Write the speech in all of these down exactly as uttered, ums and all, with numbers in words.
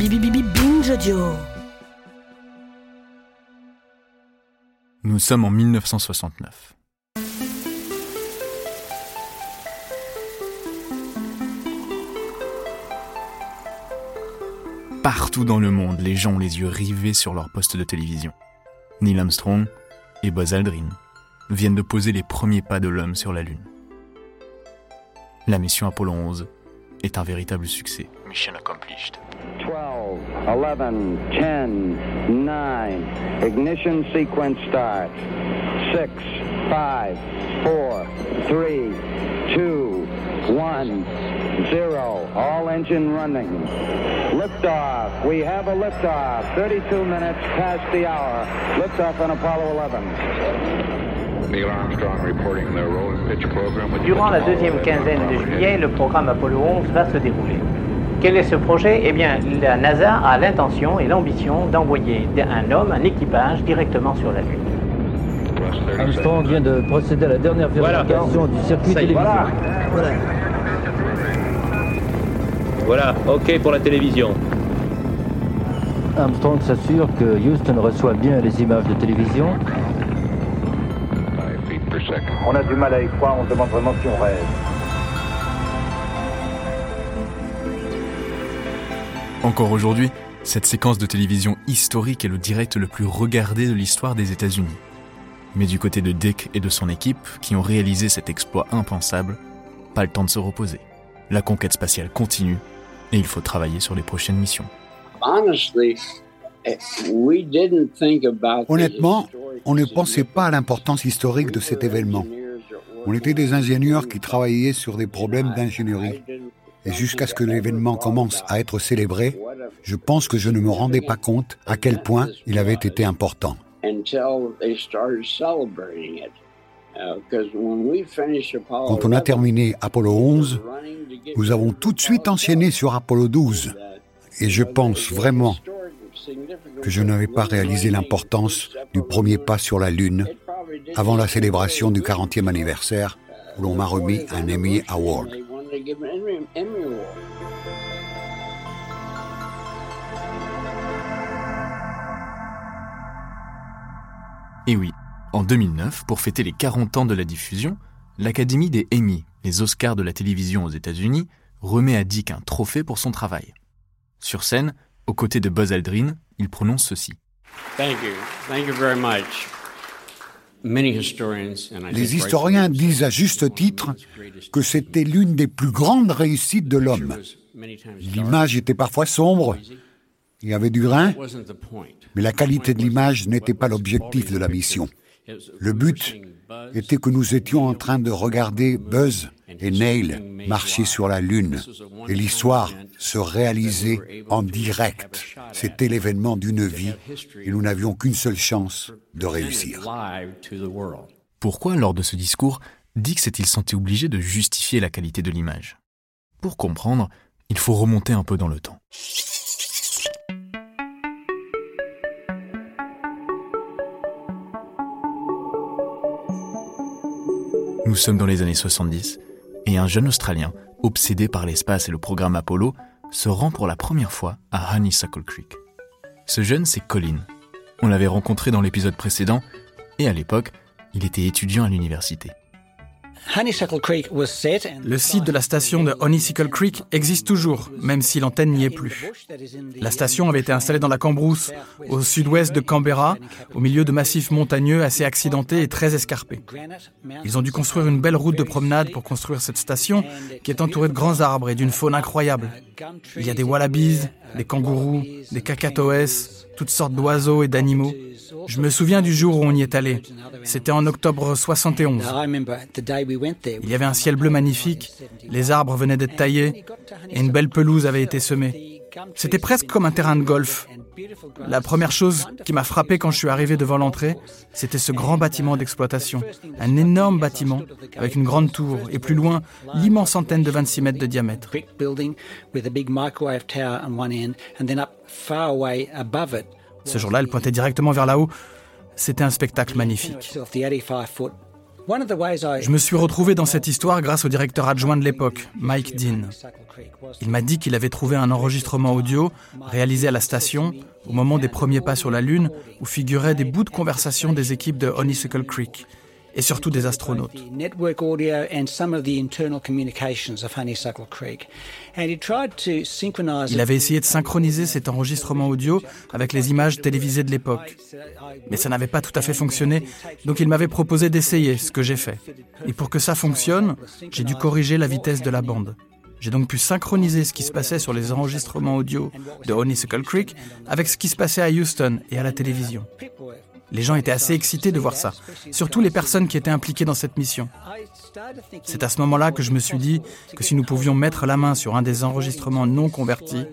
Binge Audio. Nous sommes en dix-neuf cent soixante-neuf. Partout dans le monde, les gens ont les yeux rivés sur leur poste de télévision. Neil Armstrong et Buzz Aldrin viennent de poser les premiers pas de l'homme sur la Lune. La mission Apollo onze est un véritable succès. Mission accomplished. twelve, eleven, ten, nine, ignition sequence start. six, five, four, three, two, one, zero, all engine running. Liftoff, we have a liftoff, thirty-two minutes past the hour. Liftoff on Apollo eleven. Neil Armstrong reporting the roll and pitch program. Durant la deuxième quinzaine de juillet, le programme Apollo onze va se dérouler. Quel est ce projet ? Eh bien, la NASA a l'intention et l'ambition d'envoyer un homme, un équipage, directement sur la Lune. Armstrong vient de procéder à la dernière vérification voilà. du circuit télévisé. Voilà. voilà. Voilà, OK pour la télévision. Armstrong s'assure que Houston reçoit bien les images de télévision. On a du mal à y croire, on se demande vraiment si on rêve. Encore aujourd'hui, cette séquence de télévision historique est le direct le plus regardé de l'histoire des États-Unis. Mais du côté de Dick et de son équipe, qui ont réalisé cet exploit impensable, pas le temps de se reposer. La conquête spatiale continue et il faut travailler sur les prochaines missions. Honnêtement, on ne pensait pas à l'importance historique de cet événement. On était des ingénieurs qui travaillaient sur des problèmes d'ingénierie. Et jusqu'à ce que l'événement commence à être célébré, je pense que je ne me rendais pas compte à quel point il avait été important. Quand on a terminé Apollo onze, nous avons tout de suite enchaîné sur Apollo douze. Et je pense vraiment que je n'avais pas réalisé l'importance du premier pas sur la Lune avant la célébration du quarantième anniversaire où l'on m'a remis un Emmy Award. Et oui, en deux mille neuf, pour fêter les quarante ans de la diffusion, l'Académie des Emmy, les Oscars de la télévision aux États-Unis, remet à Dick un trophée pour son travail. Sur scène, aux côtés de Buzz Aldrin, il prononce ceci. Les historiens disent à juste titre que c'était l'une des plus grandes réussites de l'homme. L'image était parfois sombre, il y avait du grain, mais la qualité de l'image n'était pas l'objectif de la mission. Le but était que nous étions en train de regarder Buzz et Neil marcher sur la Lune et l'histoire se réaliser en direct. C'était l'événement d'une vie et nous n'avions qu'une seule chance de réussir. Pourquoi, lors de ce discours, Dick s'est-il senti obligé de justifier la qualité de l'image ? Pour comprendre, il faut remonter un peu dans le temps. Nous sommes dans les années soixante-dix. Et un jeune Australien, obsédé par l'espace et le programme Apollo, se rend pour la première fois à Honeysuckle Creek. Ce jeune, c'est Colin. On l'avait rencontré dans l'épisode précédent, et à l'époque, il était étudiant à l'université. Le site de la station de Honeysuckle Creek existe toujours, même si l'antenne n'y est plus. La station avait été installée dans la Cambrousse, au sud-ouest de Canberra, au milieu de massifs montagneux assez accidentés et très escarpés. Ils ont dû construire une belle route de promenade pour construire cette station, qui est entourée de grands arbres et d'une faune incroyable. Il y a des wallabies, des kangourous, des kakatoès, toutes sortes d'oiseaux et d'animaux. Je me souviens du jour où on y est allé. C'était en octobre soixante et onze. Il y avait un ciel bleu magnifique, les arbres venaient d'être taillés et une belle pelouse avait été semée. C'était presque comme un terrain de golf. La première chose qui m'a frappé quand je suis arrivé devant l'entrée, c'était ce grand bâtiment d'exploitation. Un énorme bâtiment avec une grande tour et plus loin, l'immense antenne de vingt-six mètres de diamètre. Ce jour-là, elle pointait directement vers là-haut. C'était un spectacle magnifique. Je me suis retrouvé dans cette histoire grâce au directeur adjoint de l'époque, Mike Dean. Il m'a dit qu'il avait trouvé un enregistrement audio réalisé à la station au moment des premiers pas sur la Lune où figuraient des bouts de conversation des équipes de Honeysuckle Creek et surtout des astronautes. Il avait essayé de synchroniser cet enregistrement audio avec les images télévisées de l'époque. Mais ça n'avait pas tout à fait fonctionné, donc il m'avait proposé d'essayer, ce que j'ai fait. Et pour que ça fonctionne, j'ai dû corriger la vitesse de la bande. J'ai donc pu synchroniser ce qui se passait sur les enregistrements audio de Honeysuckle Creek avec ce qui se passait à Houston et à la télévision. Les gens étaient assez excités de voir ça, surtout les personnes qui étaient impliquées dans cette mission. C'est à ce moment-là que je me suis dit que si nous pouvions mettre la main sur un des enregistrements non convertis,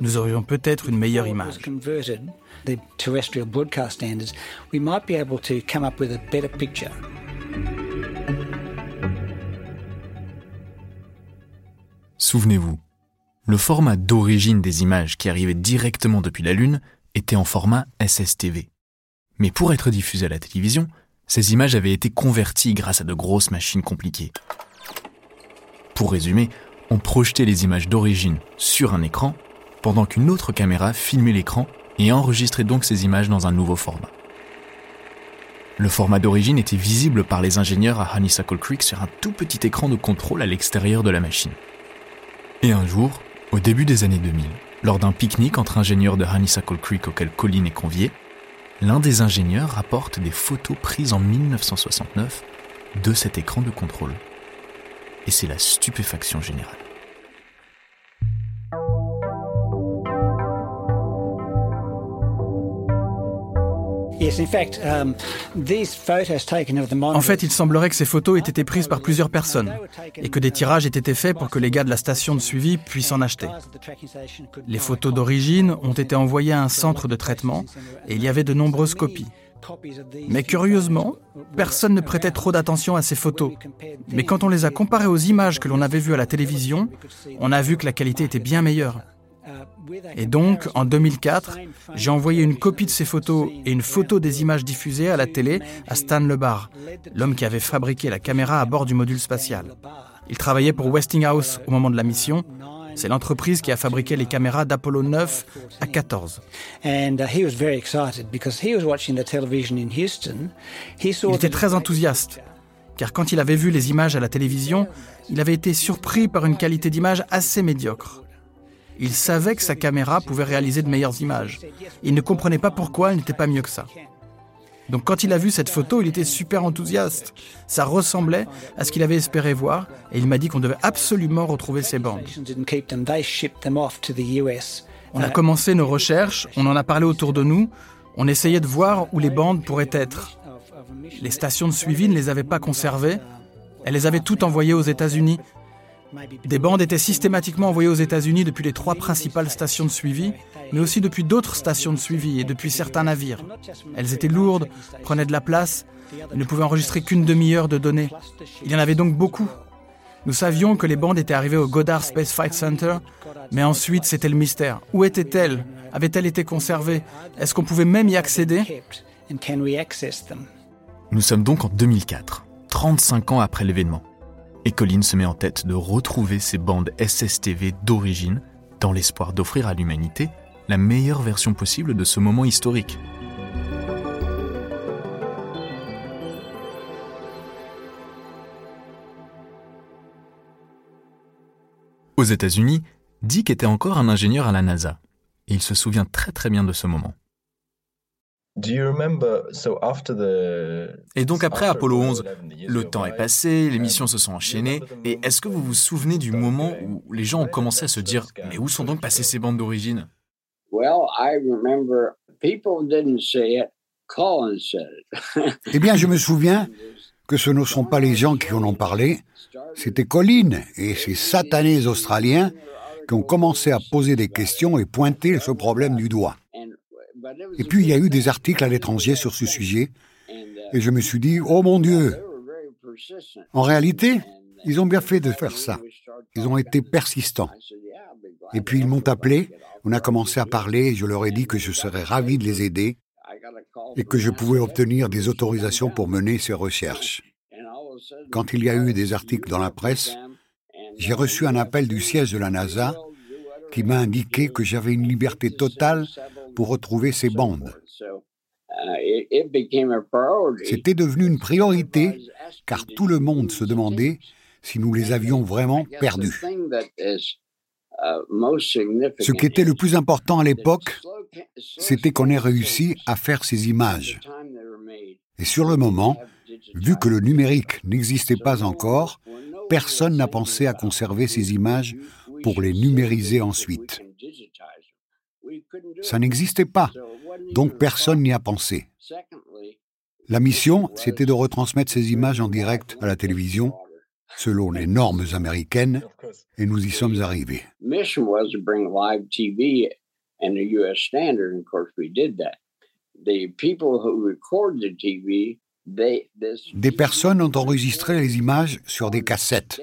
nous aurions peut-être une meilleure image. Souvenez-vous, le format d'origine des images qui arrivaient directement depuis la Lune était en format S S T V. Mais pour être diffusé à la télévision, ces images avaient été converties grâce à de grosses machines compliquées. Pour résumer, on projetait les images d'origine sur un écran, pendant qu'une autre caméra filmait l'écran et enregistrait donc ces images dans un nouveau format. Le format d'origine était visible par les ingénieurs à Honeysuckle Creek sur un tout petit écran de contrôle à l'extérieur de la machine. Et un jour, au début des années deux mille, lors d'un pique-nique entre ingénieurs de Honeysuckle Creek auquel Colin est convié, l'un des ingénieurs rapporte des photos prises en dix-neuf cent soixante-neuf de cet écran de contrôle. Et c'est la stupéfaction générale. En fait, il semblerait que ces photos aient été prises par plusieurs personnes et que des tirages aient été faits pour que les gars de la station de suivi puissent en acheter. Les photos d'origine ont été envoyées à un centre de traitement et il y avait de nombreuses copies. Mais curieusement, personne ne prêtait trop d'attention à ces photos. Mais quand on les a comparées aux images que l'on avait vues à la télévision, on a vu que la qualité était bien meilleure. Et donc, en deux mille quatre, j'ai envoyé une copie de ces photos et une photo des images diffusées à la télé à Stan Lebar, l'homme qui avait fabriqué la caméra à bord du module spatial. Il travaillait pour Westinghouse au moment de la mission. C'est l'entreprise qui a fabriqué les caméras d'Apollo neuf à quatorze. Il était très enthousiaste, car quand il avait vu les images à la télévision, il avait été surpris par une qualité d'image assez médiocre. Il savait que sa caméra pouvait réaliser de meilleures images. Il ne comprenait pas pourquoi elle n'était pas mieux que ça. Donc quand il a vu cette photo, il était super enthousiaste. Ça ressemblait à ce qu'il avait espéré voir et il m'a dit qu'on devait absolument retrouver ces bandes. On a commencé nos recherches, on en a parlé autour de nous, on essayait de voir où les bandes pourraient être. Les stations de suivi ne les avaient pas conservées, elles les avaient toutes envoyées aux États-Unis. Des bandes étaient systématiquement envoyées aux États-Unis depuis les trois principales stations de suivi, mais aussi depuis d'autres stations de suivi et depuis certains navires. Elles étaient lourdes, prenaient de la place, et ne pouvaient enregistrer qu'une demi-heure de données. Il y en avait donc beaucoup. Nous savions que les bandes étaient arrivées au Goddard Space Flight Center, mais ensuite c'était le mystère. Où étaient-elles ? Avaient-elles été conservées ? Est-ce qu'on pouvait même y accéder ? Nous sommes donc en deux mille quatre, trente-cinq ans après l'événement. Et Colin se met en tête de retrouver ces bandes S S T V d'origine dans l'espoir d'offrir à l'humanité la meilleure version possible de ce moment historique. Aux États-Unis, Dick était encore un ingénieur à la NASA. Et il se souvient très très bien de ce moment. Et donc après Apollo onze, le temps est passé, les missions se sont enchaînées, et est-ce que vous vous souvenez du moment où les gens ont commencé à se dire « Mais où sont donc passées ces bandes d'origine ?» Well, I remember people didn't say it. Colin said it. Eh bien, je me souviens que ce ne sont pas les gens qui en ont parlé. C'était Colin et ces satanés Australiens qui ont commencé à poser des questions et pointer ce problème du doigt. Et puis, il y a eu des articles à l'étranger sur ce sujet. Et je me suis dit, oh mon Dieu! En réalité, ils ont bien fait de faire ça. Ils ont été persistants. Et puis, ils m'ont appelé. On a commencé à parler et je leur ai dit que je serais ravi de les aider et que je pouvais obtenir des autorisations pour mener ces recherches. Quand il y a eu des articles dans la presse, j'ai reçu un appel du siège de la NASA qui m'a indiqué que j'avais une liberté totale pour retrouver ces bandes. C'était devenu une priorité, car tout le monde se demandait si nous les avions vraiment perdues. Ce qui était le plus important à l'époque, c'était qu'on ait réussi à faire ces images. Et sur le moment, vu que le numérique n'existait pas encore, personne n'a pensé à conserver ces images pour les numériser ensuite. Ça n'existait pas, donc personne n'y a pensé. La mission, c'était de retransmettre ces images en direct à la télévision, selon les normes américaines, et nous y sommes arrivés. Des personnes ont enregistré les images sur des cassettes.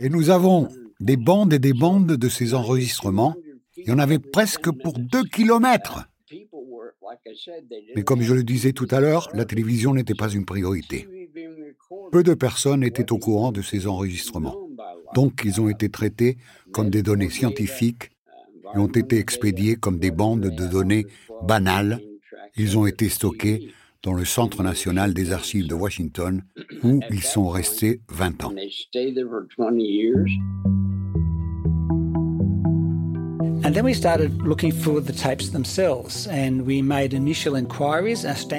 Et nous avons des bandes et des bandes de ces enregistrements. Il y en avait presque pour deux kilomètres. Mais comme je le disais tout à l'heure, la télévision n'était pas une priorité. Peu de personnes étaient au courant de ces enregistrements. Donc, ils ont été traités comme des données scientifiques et ont été expédiés comme des bandes de données banales. Ils ont été stockés dans le Centre national des archives de Washington, où ils sont restés vingt ans.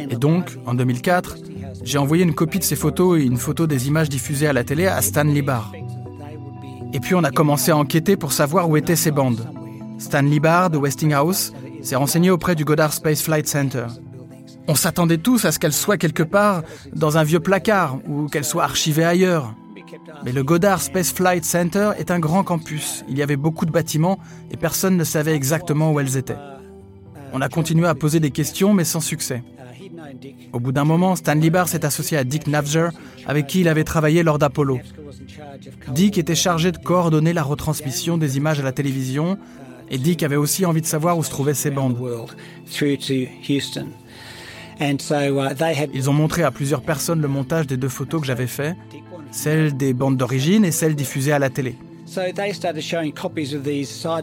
Et donc, en deux mille quatre, j'ai envoyé une copie de ces photos et une photo des images diffusées à la télé à Stan Lebar. Et puis on a commencé à enquêter pour savoir où étaient ces bandes. Stan Lebar, de Westinghouse, s'est renseigné auprès du Goddard Space Flight Center. On s'attendait tous à ce qu'elles soient quelque part dans un vieux placard ou qu'elles soient archivées ailleurs. Mais le Goddard Space Flight Center est un grand campus. Il y avait beaucoup de bâtiments et personne ne savait exactement où elles étaient. On a continué à poser des questions, mais sans succès. Au bout d'un moment, Stan Lebar s'est associé à Dick Nafzger, avec qui il avait travaillé lors d'Apollo. Dick était chargé de coordonner la retransmission des images à la télévision, et Dick avait aussi envie de savoir où se trouvaient ces bandes. Ils ont montré à plusieurs personnes le montage des deux photos que j'avais fait, celle des bandes d'origine et celle diffusée à la télé.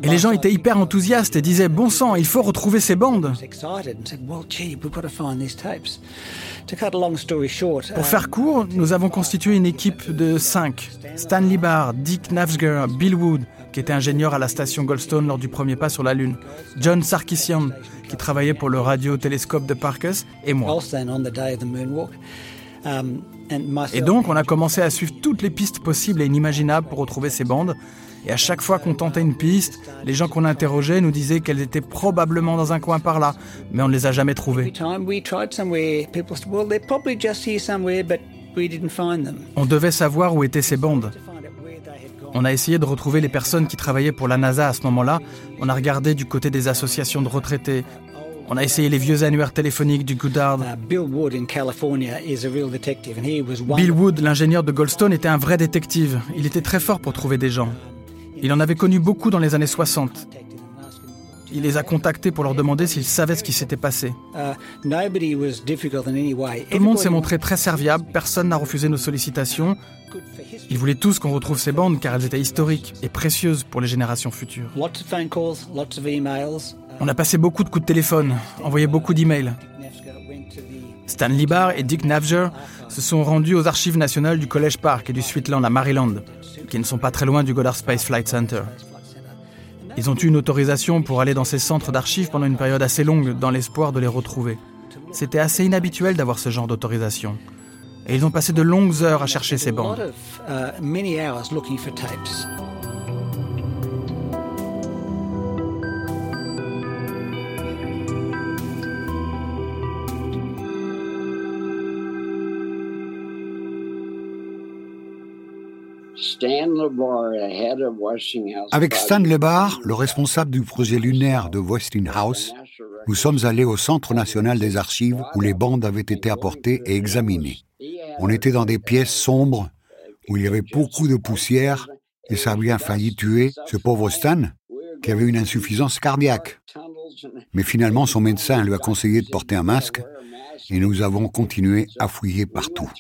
Et les gens étaient hyper enthousiastes et disaient « Bon sang, il faut retrouver ces bandes !» Pour faire court, nous avons constitué une équipe de cinq. Stan Lebar, Dick Nafzger, Bill Wood, qui était ingénieur à la station Goldstone lors du premier pas sur la Lune, John Sarkisian, qui travaillait pour le radiotélescope de Parkes, et moi. Et donc, on a commencé à suivre toutes les pistes possibles et inimaginables pour retrouver ces bandes. Et à chaque fois qu'on tentait une piste, les gens qu'on interrogeait nous disaient qu'elles étaient probablement dans un coin par là, mais on ne les a jamais trouvées. On devait savoir où étaient ces bandes. On a essayé de retrouver les personnes qui travaillaient pour la NASA à ce moment-là. On a regardé du côté des associations de retraités. On a essayé les vieux annuaires téléphoniques du Goddard. Bill Wood, l'ingénieur de Goldstone, était un vrai détective. Il était très fort pour trouver des gens. Il en avait connu beaucoup dans les années soixante. Il les a contactés pour leur demander s'ils savaient ce qui s'était passé. Tout le monde s'est montré très serviable, personne n'a refusé nos sollicitations. Ils voulaient tous qu'on retrouve ces bandes car elles étaient historiques et précieuses pour les générations futures. On a passé beaucoup de coups de téléphone, envoyé beaucoup d'emails. Stan Lebar et Dick Nafzger se sont rendus aux archives nationales du College Park et du Suitland à Maryland, qui ne sont pas très loin du Goddard Space Flight Center. Ils ont eu une autorisation pour aller dans ces centres d'archives pendant une période assez longue, dans l'espoir de les retrouver. C'était assez inhabituel d'avoir ce genre d'autorisation. Et ils ont passé de longues heures à chercher ces bandes. Avec Stan Lebar, le responsable du projet lunaire de Westinghouse, nous sommes allés au Centre national des archives où les bandes avaient été apportées et examinées. On était dans des pièces sombres où il y avait beaucoup de poussière et ça avait bien failli tuer ce pauvre Stan qui avait une insuffisance cardiaque. Mais finalement, son médecin lui a conseillé de porter un masque et nous avons continué à fouiller partout.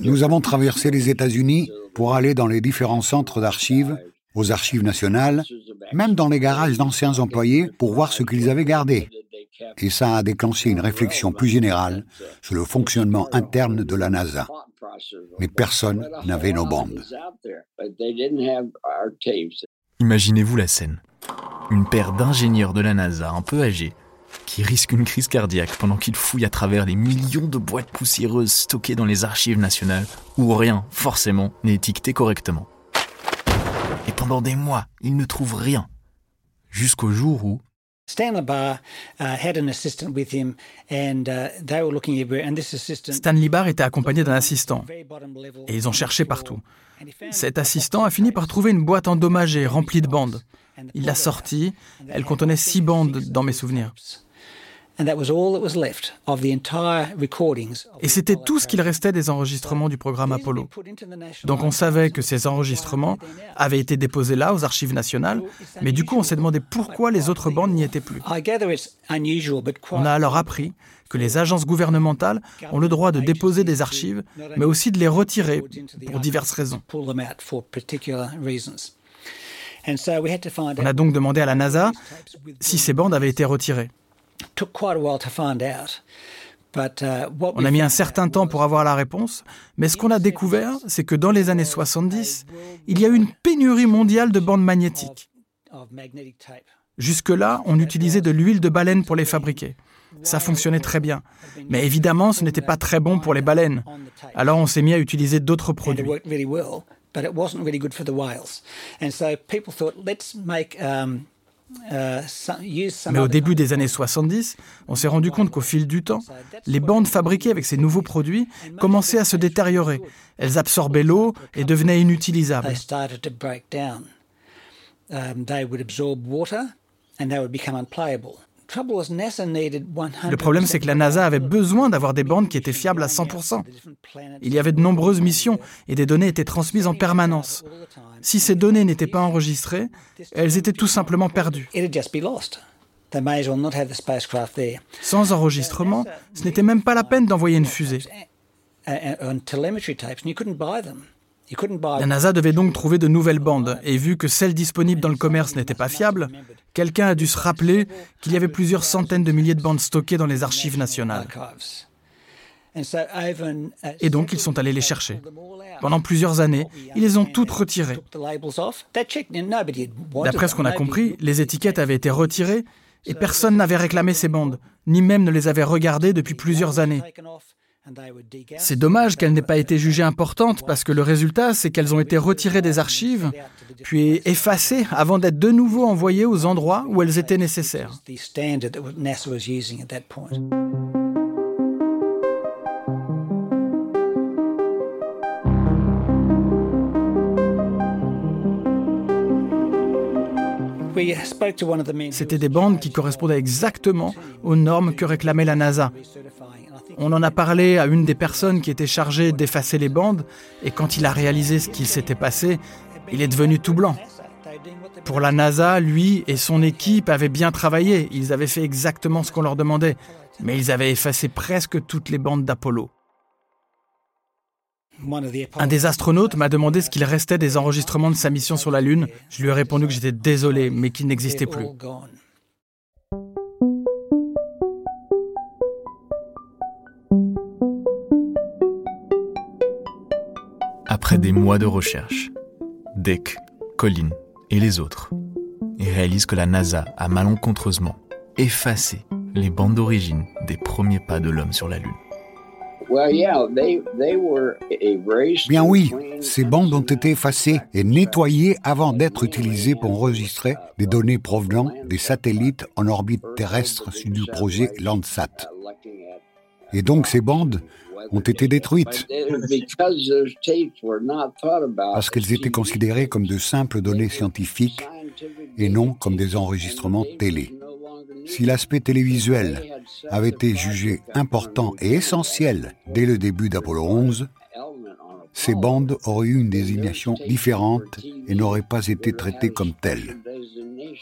Nous avons traversé les États-Unis pour aller dans les différents centres d'archives, aux archives nationales, même dans les garages d'anciens employés pour voir ce qu'ils avaient gardé. Et ça a déclenché une réflexion plus générale sur le fonctionnement interne de la NASA. Mais personne n'avait nos bandes. Imaginez-vous la scène. Une paire d'ingénieurs de la NASA un peu âgés qui risquent une crise cardiaque pendant qu'ils fouillent à travers les millions de boîtes poussiéreuses stockées dans les archives nationales où rien, forcément, n'est étiqueté correctement. Et pendant des mois, ils ne trouvent rien. Jusqu'au jour où Stan Lebar était accompagné d'un assistant et ils ont cherché partout. Cet assistant a fini par trouver une boîte endommagée, remplie de bandes. Il l'a sortie, elle contenait six bandes dans mes souvenirs. Et c'était tout ce qu'il restait des enregistrements du programme Apollo. Donc on savait que ces enregistrements avaient été déposés là, aux archives nationales, mais du coup on s'est demandé pourquoi les autres bandes n'y étaient plus. On a alors appris que les agences gouvernementales ont le droit de déposer des archives, mais aussi de les retirer pour diverses raisons. On a donc demandé à la NASA si ces bandes avaient été retirées. On a mis un certain temps pour avoir la réponse, mais ce qu'on a découvert, c'est que dans les années soixante-dix, il y a eu une pénurie mondiale de bandes magnétiques. Jusque-là, on utilisait de l'huile de baleine pour les fabriquer. Ça fonctionnait très bien. Mais évidemment, ce n'était pas très bon pour les baleines. Alors on s'est mis à utiliser d'autres produits. Mais au début des années soixante-dix, on s'est rendu compte qu'au fil du temps, les bandes fabriquées avec ces nouveaux produits commençaient à se détériorer. Elles absorbaient l'eau et devenaient inutilisables. Le problème, c'est que la NASA avait besoin d'avoir des bandes qui étaient fiables à cent pour cent. Il y avait de nombreuses missions et des données étaient transmises en permanence. Si ces données n'étaient pas enregistrées, elles étaient tout simplement perdues. Sans enregistrement, ce n'était même pas la peine d'envoyer une fusée. La NASA devait donc trouver de nouvelles bandes, et vu que celles disponibles dans le commerce n'étaient pas fiables, quelqu'un a dû se rappeler qu'il y avait plusieurs centaines de milliers de bandes stockées dans les archives nationales. Et donc, ils sont allés les chercher. Pendant plusieurs années, ils les ont toutes retirées. D'après ce qu'on a compris, les étiquettes avaient été retirées, et personne n'avait réclamé ces bandes, ni même ne les avait regardées depuis plusieurs années. C'est dommage qu'elles n'aient pas été jugées importantes parce que le résultat, c'est qu'elles ont été retirées des archives, puis effacées avant d'être de nouveau envoyées aux endroits où elles étaient nécessaires. C'était des bandes qui correspondaient exactement aux normes que réclamait la NASA. On en a parlé à une des personnes qui était chargée d'effacer les bandes, et quand il a réalisé ce qu'il s'était passé, il est devenu tout blanc. Pour la NASA, lui et son équipe avaient bien travaillé, ils avaient fait exactement ce qu'on leur demandait, mais ils avaient effacé presque toutes les bandes d'Apollo. Un des astronautes m'a demandé ce qu'il restait des enregistrements de sa mission sur la Lune. Je lui ai répondu que j'étais désolé, mais qu'ils n'existaient plus. Après des mois de recherche, Dick, Colin et les autres réalisent que la NASA a malencontreusement effacé les bandes d'origine des premiers pas de l'homme sur la Lune. Bien oui, ces bandes ont été effacées et nettoyées avant d'être utilisées pour enregistrer des données provenant des satellites en orbite terrestre du projet Landsat. et donc ces bandes ont été détruites parce qu'elles étaient considérées comme de simples données scientifiques et non comme des enregistrements télé. Si l'aspect télévisuel avait été jugé important et essentiel dès le début d'Apollo onze, ces bandes auraient eu une désignation différente et n'auraient pas été traitées comme telles.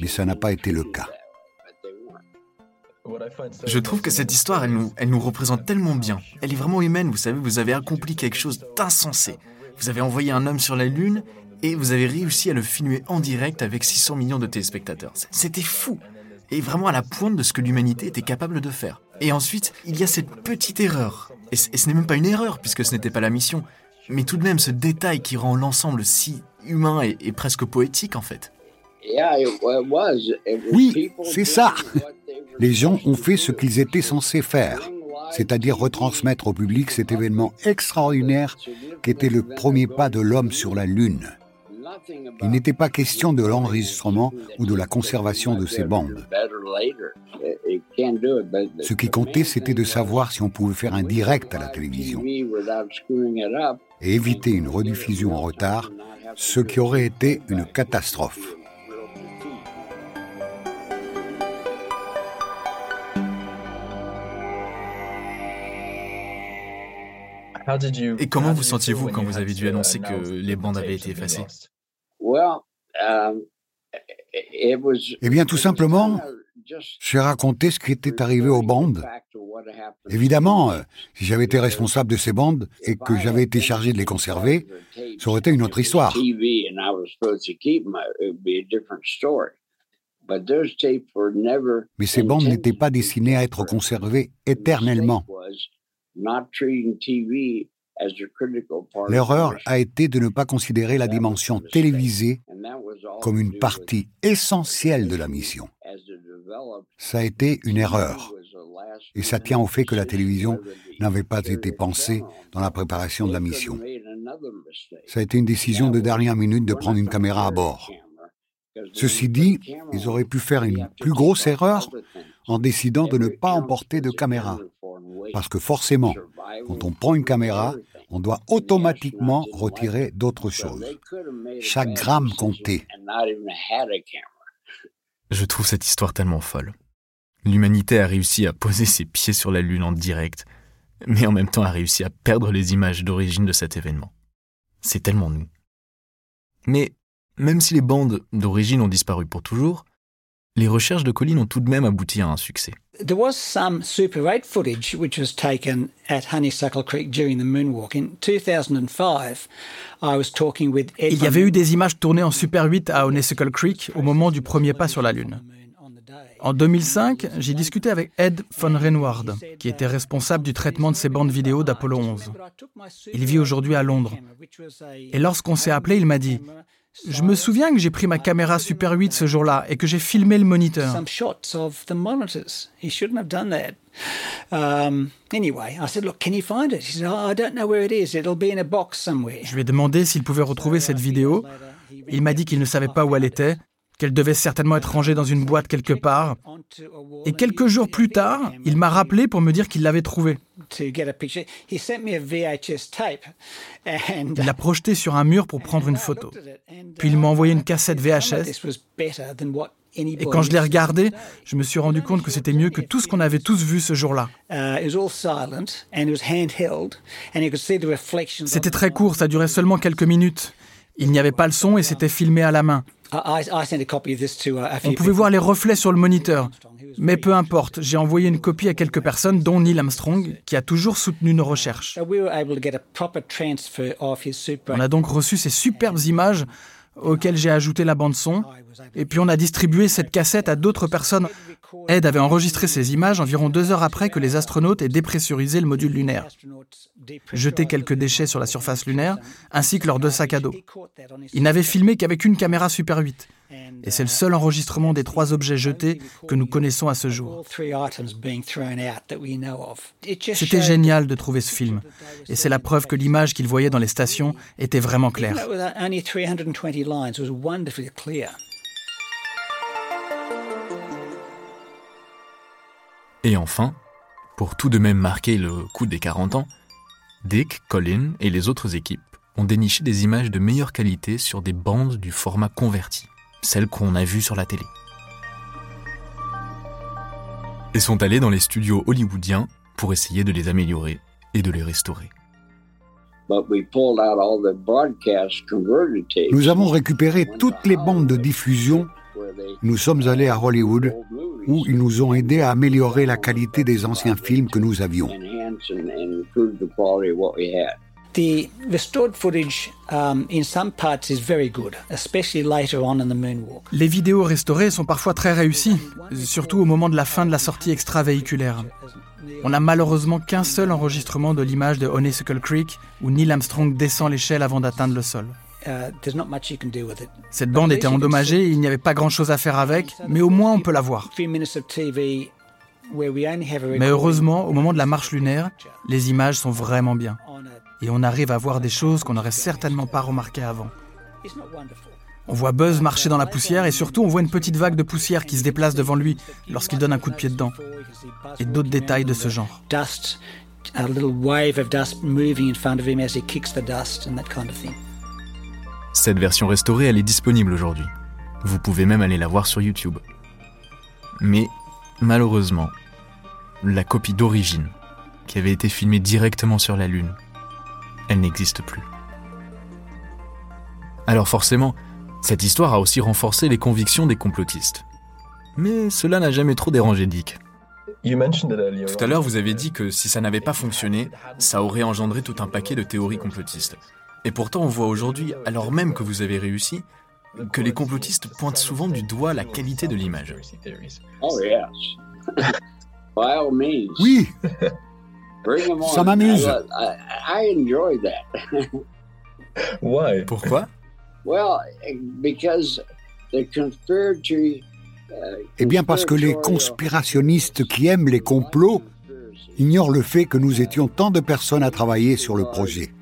Mais ça n'a pas été le cas. Je trouve que cette histoire, elle nous, elle nous représente tellement bien. Elle est vraiment humaine, vous savez, vous avez accompli quelque chose d'insensé. Vous avez envoyé un homme sur la Lune et vous avez réussi à le filmer en direct avec six cents millions de téléspectateurs. C'était fou et vraiment à la pointe de ce que l'humanité était capable de faire. Et ensuite, il y a cette petite erreur. Et ce, et ce n'est même pas une erreur puisque ce n'était pas la mission, mais tout de même ce détail qui rend l'ensemble si humain et, et presque poétique en fait. Oui, c'est ça. Les gens ont fait ce qu'ils étaient censés faire, c'est-à-dire retransmettre au public cet événement extraordinaire qui était le premier pas de l'homme sur la Lune. Il n'était pas question de l'enregistrement ou de la conservation de ces bandes. Ce qui comptait, c'était de savoir si on pouvait faire un direct à la télévision et éviter une rediffusion en retard, ce qui aurait été une catastrophe. Et comment vous sentiez-vous quand vous avez dû annoncer que les bandes avaient été effacées ? Eh bien, tout simplement, j'ai raconté ce qui était arrivé aux bandes. Évidemment, si j'avais été responsable de ces bandes et que j'avais été chargé de les conserver, ça aurait été une autre histoire. Mais ces bandes n'étaient pas destinées à être conservées éternellement. L'erreur a été de ne pas considérer la dimension télévisée comme une partie essentielle de la mission. Ça a été une erreur. Et ça tient au fait que la télévision n'avait pas été pensée dans la préparation de la mission. Ça a été une décision de dernière minute de prendre une caméra à bord. Ceci dit, ils auraient pu faire une plus grosse erreur en décidant de ne pas emporter de caméra. Parce que forcément, quand on prend une caméra, on doit automatiquement retirer d'autres choses. Chaque gramme comptait. Je trouve cette histoire tellement folle. L'humanité a réussi à poser ses pieds sur la Lune en direct, mais en même temps a réussi à perdre les images d'origine de cet événement. C'est tellement nous. Mais même si les bandes d'origine ont disparu pour toujours, les recherches de Colin ont tout de même abouti à un succès. There was some Super eight footage which was taken at Honeysuckle Creek during the moonwalk in two thousand five. I was talking with Ed. Il y avait eu des images tournées en Super huit à Honeysuckle Creek au moment du premier pas sur la Lune. En deux mille cinq, j'ai discuté avec Ed von Renward, qui était responsable du traitement de ces bandes vidéo d'Apollo onze. Il vit aujourd'hui à Londres. Et lorsqu'on s'est appelé, il m'a dit « Je me souviens que j'ai pris ma caméra Super huit ce jour-là et que j'ai filmé le moniteur. » Je lui ai demandé s'il pouvait retrouver cette vidéo. Il m'a dit qu'il ne savait pas où elle était, qu'elle devait certainement être rangée dans une boîte quelque part. Et quelques jours plus tard, il m'a rappelé pour me dire qu'il l'avait trouvée. Il l'a projetée sur un mur pour prendre une photo. Puis il m'a envoyé une cassette V H S. Et quand je l'ai regardée, je me suis rendu compte que c'était mieux que tout ce qu'on avait tous vu ce jour-là. C'était très court, ça durait seulement quelques minutes. Il n'y avait pas le son et c'était filmé à la main. On pouvait voir les reflets sur le moniteur, mais peu importe, j'ai envoyé une copie à quelques personnes, dont Neil Armstrong, qui a toujours soutenu nos recherches. On a donc reçu ces superbes images auxquelles j'ai ajouté la bande-son, et puis on a distribué cette cassette à d'autres personnes. Ed avait enregistré ces images environ deux heures après que les astronautes aient dépressurisé le module lunaire, jeté quelques déchets sur la surface lunaire, ainsi que leurs deux sacs à dos. Ils n'avaient filmé qu'avec une caméra Super huit, et c'est le seul enregistrement des trois objets jetés que nous connaissons à ce jour. C'était génial de trouver ce film, et c'est la preuve que l'image qu'ils voyaient dans les stations était vraiment claire. Et enfin, Pour tout de même marquer le coup des quarante ans, Dick, Colin et les autres équipes ont déniché des images de meilleure qualité sur des bandes du format converti, celles qu'on a vues sur la télé. Et sont allés dans les studios hollywoodiens pour essayer de les améliorer et de les restaurer. Nous avons récupéré toutes les bandes de diffusion. Nous sommes allés à Hollywood, où ils nous ont aidés à améliorer la qualité des anciens films que nous avions. The restored footage um, in some parts is very good, especially later on in the moonwalk. Les vidéos restaurées sont parfois très réussies, surtout au moment de la fin de la sortie extravéhiculaire. On n'a malheureusement qu'un seul enregistrement de l'image de Honeysuckle Creek où Neil Armstrong descend l'échelle avant d'atteindre le sol. Cette bande était endommagée, il n'y avait pas grand-chose à faire avec, mais au moins on peut la voir. Mais heureusement, au moment de la marche lunaire, les images sont vraiment bien. Et on arrive à voir des choses qu'on n'aurait certainement pas remarquées avant. On voit Buzz marcher dans la poussière et surtout on voit une petite vague de poussière qui se déplace devant lui lorsqu'il donne un coup de pied dedans. Et d'autres détails de ce genre. Cette version restaurée, elle est disponible aujourd'hui. Vous pouvez même aller la voir sur YouTube. Mais malheureusement, la copie d'origine, qui avait été filmée directement sur la Lune, elle n'existe plus. Alors forcément, cette histoire a aussi renforcé les convictions des complotistes. Mais cela n'a jamais trop dérangé Dick. Tout à l'heure, vous avez dit que si ça n'avait pas fonctionné, ça aurait engendré tout un paquet de théories complotistes. Et pourtant, on voit aujourd'hui, alors même que vous avez réussi, que les complotistes pointent souvent du doigt la qualité de l'image. Oui. Ça m'amuse. Pourquoi ? Eh bien parce que les conspirationnistes qui aiment les complots ignorent le fait que nous étions tant de personnes à travailler sur le projet.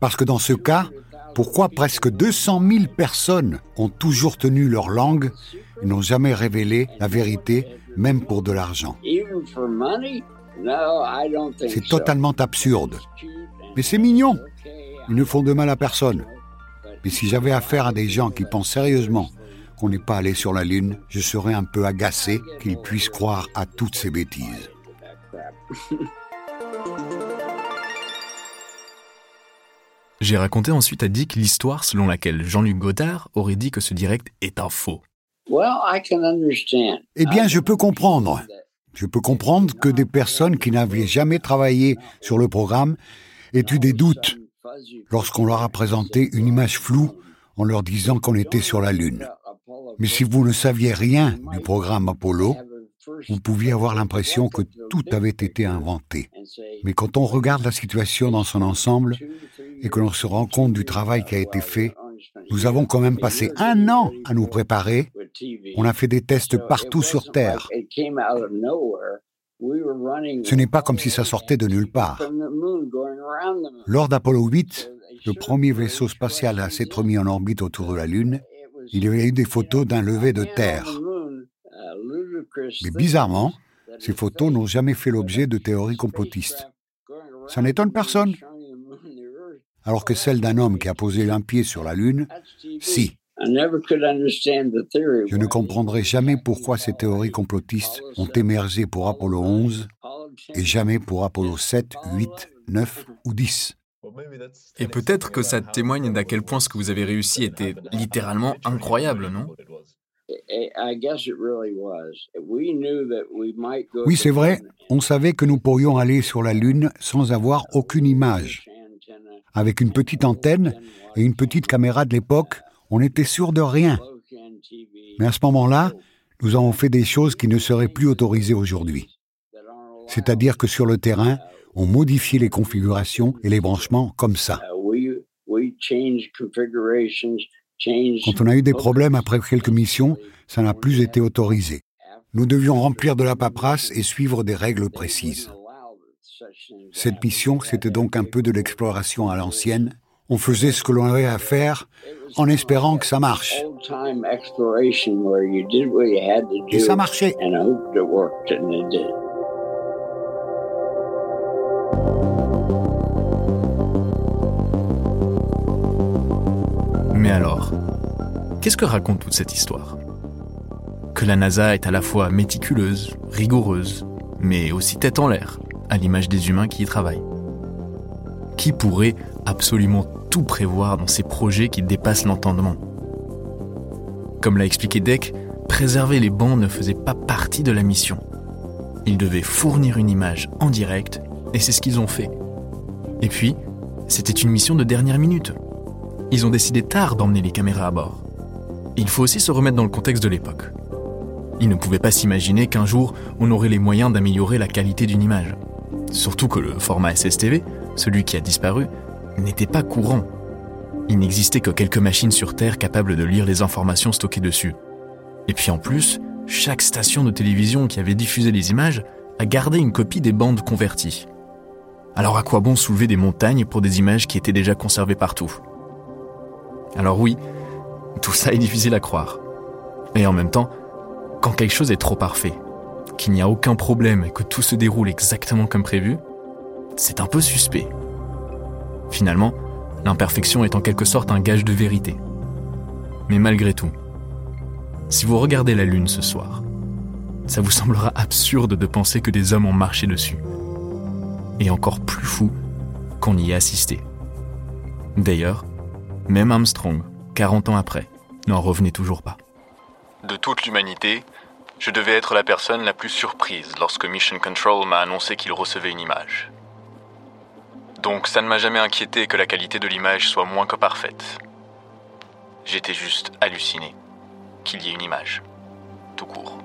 Parce que dans ce cas, pourquoi presque deux cent mille personnes ont toujours tenu leur langue et n'ont jamais révélé la vérité, même pour de l'argent? C'est totalement absurde. Mais c'est mignon. Ils ne font de mal à personne. Mais si j'avais affaire à des gens qui pensent sérieusement qu'on n'est pas allé sur la Lune, je serais un peu agacé qu'ils puissent croire à toutes ces bêtises. J'ai raconté ensuite à Dick l'histoire selon laquelle Jean-Luc Godard aurait dit que ce direct est un faux. Eh bien, je peux comprendre. Je peux comprendre que des personnes qui n'avaient jamais travaillé sur le programme aient eu des doutes lorsqu'on leur a présenté une image floue en leur disant qu'on était sur la Lune. Mais si vous ne saviez rien du programme Apollo, vous pouviez avoir l'impression que tout avait été inventé. Mais quand on regarde la situation dans son ensemble et que l'on se rend compte du travail qui a été fait, nous avons quand même passé un an à nous préparer. On a fait des tests partout sur Terre. Ce n'est pas comme si ça sortait de nulle part. Lors d'Apollo huit, le premier vaisseau spatial à s'être mis en orbite autour de la Lune, il y avait eu des photos d'un lever de Terre. Mais bizarrement, ces photos n'ont jamais fait l'objet de théories complotistes. Ça n'étonne personne. Alors que celle d'un homme qui a posé un pied sur la Lune, si. Je ne comprendrai jamais pourquoi ces théories complotistes ont émergé pour Apollo onze et jamais pour Apollo sept, huit, neuf ou dix. Et peut-être que ça témoigne d'à quel point ce que vous avez réussi était littéralement incroyable, non ? Oui, c'est vrai, on savait que nous pourrions aller sur la Lune sans avoir aucune image. Avec une petite antenne et une petite caméra de l'époque, on n'était sûr de rien. Mais à ce moment-là, nous avons fait des choses qui ne seraient plus autorisées aujourd'hui. C'est-à-dire que sur le terrain, on modifiait les configurations et les branchements comme ça. Quand on a eu des problèmes après quelques missions, ça n'a plus été autorisé. Nous devions remplir de la paperasse et suivre des règles précises. Cette mission, c'était donc un peu de l'exploration à l'ancienne. On faisait ce que l'on avait à faire en espérant que ça marche. Et ça marchait. Mais alors, qu'est-ce que raconte toute cette histoire ? Que la NASA est à la fois méticuleuse, rigoureuse, mais aussi tête en l'air, à l'image des humains qui y travaillent. Qui pourrait absolument tout prévoir dans ces projets qui dépassent l'entendement ? Comme l'a expliqué Dick, préserver les bancs ne faisait pas partie de la mission. Ils devaient fournir une image en direct, et c'est ce qu'ils ont fait. Et puis, c'était une mission de dernière minute. Ils ont décidé tard d'emmener les caméras à bord. Il faut aussi se remettre dans le contexte de l'époque. Ils ne pouvaient pas s'imaginer qu'un jour, on aurait les moyens d'améliorer la qualité d'une image. Surtout que le format S S T V, celui qui a disparu, n'était pas courant. Il n'existait que quelques machines sur Terre capables de lire les informations stockées dessus. Et puis en plus, chaque station de télévision qui avait diffusé les images a gardé une copie des bandes converties. Alors à quoi bon soulever des montagnes pour des images qui étaient déjà conservées partout ? Alors oui, tout ça est difficile à croire. Et en même temps, quand quelque chose est trop parfait, qu'il n'y a aucun problème et que tout se déroule exactement comme prévu, c'est un peu suspect. Finalement, l'imperfection est en quelque sorte un gage de vérité. Mais malgré tout, si vous regardez la Lune ce soir, ça vous semblera absurde de penser que des hommes ont marché dessus. Et encore plus fou qu'on y ait assisté. D'ailleurs, même Armstrong, quarante ans après, n'en revenait toujours pas. De toute l'humanité, je devais être la personne la plus surprise lorsque Mission Control m'a annoncé qu'il recevait une image. Donc ça ne m'a jamais inquiété que la qualité de l'image soit moins que parfaite. J'étais juste halluciné qu'il y ait une image, tout court.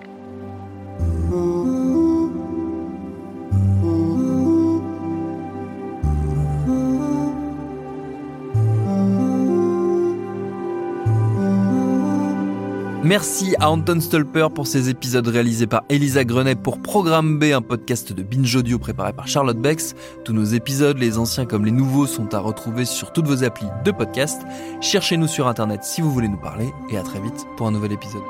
Merci à Anton Stolper pour ces épisodes réalisés par Elisa Grenet pour Programme B, un podcast de Binge Audio préparé par Charlotte Bex. Tous nos épisodes, les anciens comme les nouveaux, sont à retrouver sur toutes vos applis de podcast. Cherchez-nous sur Internet si vous voulez nous parler et à très vite pour un nouvel épisode.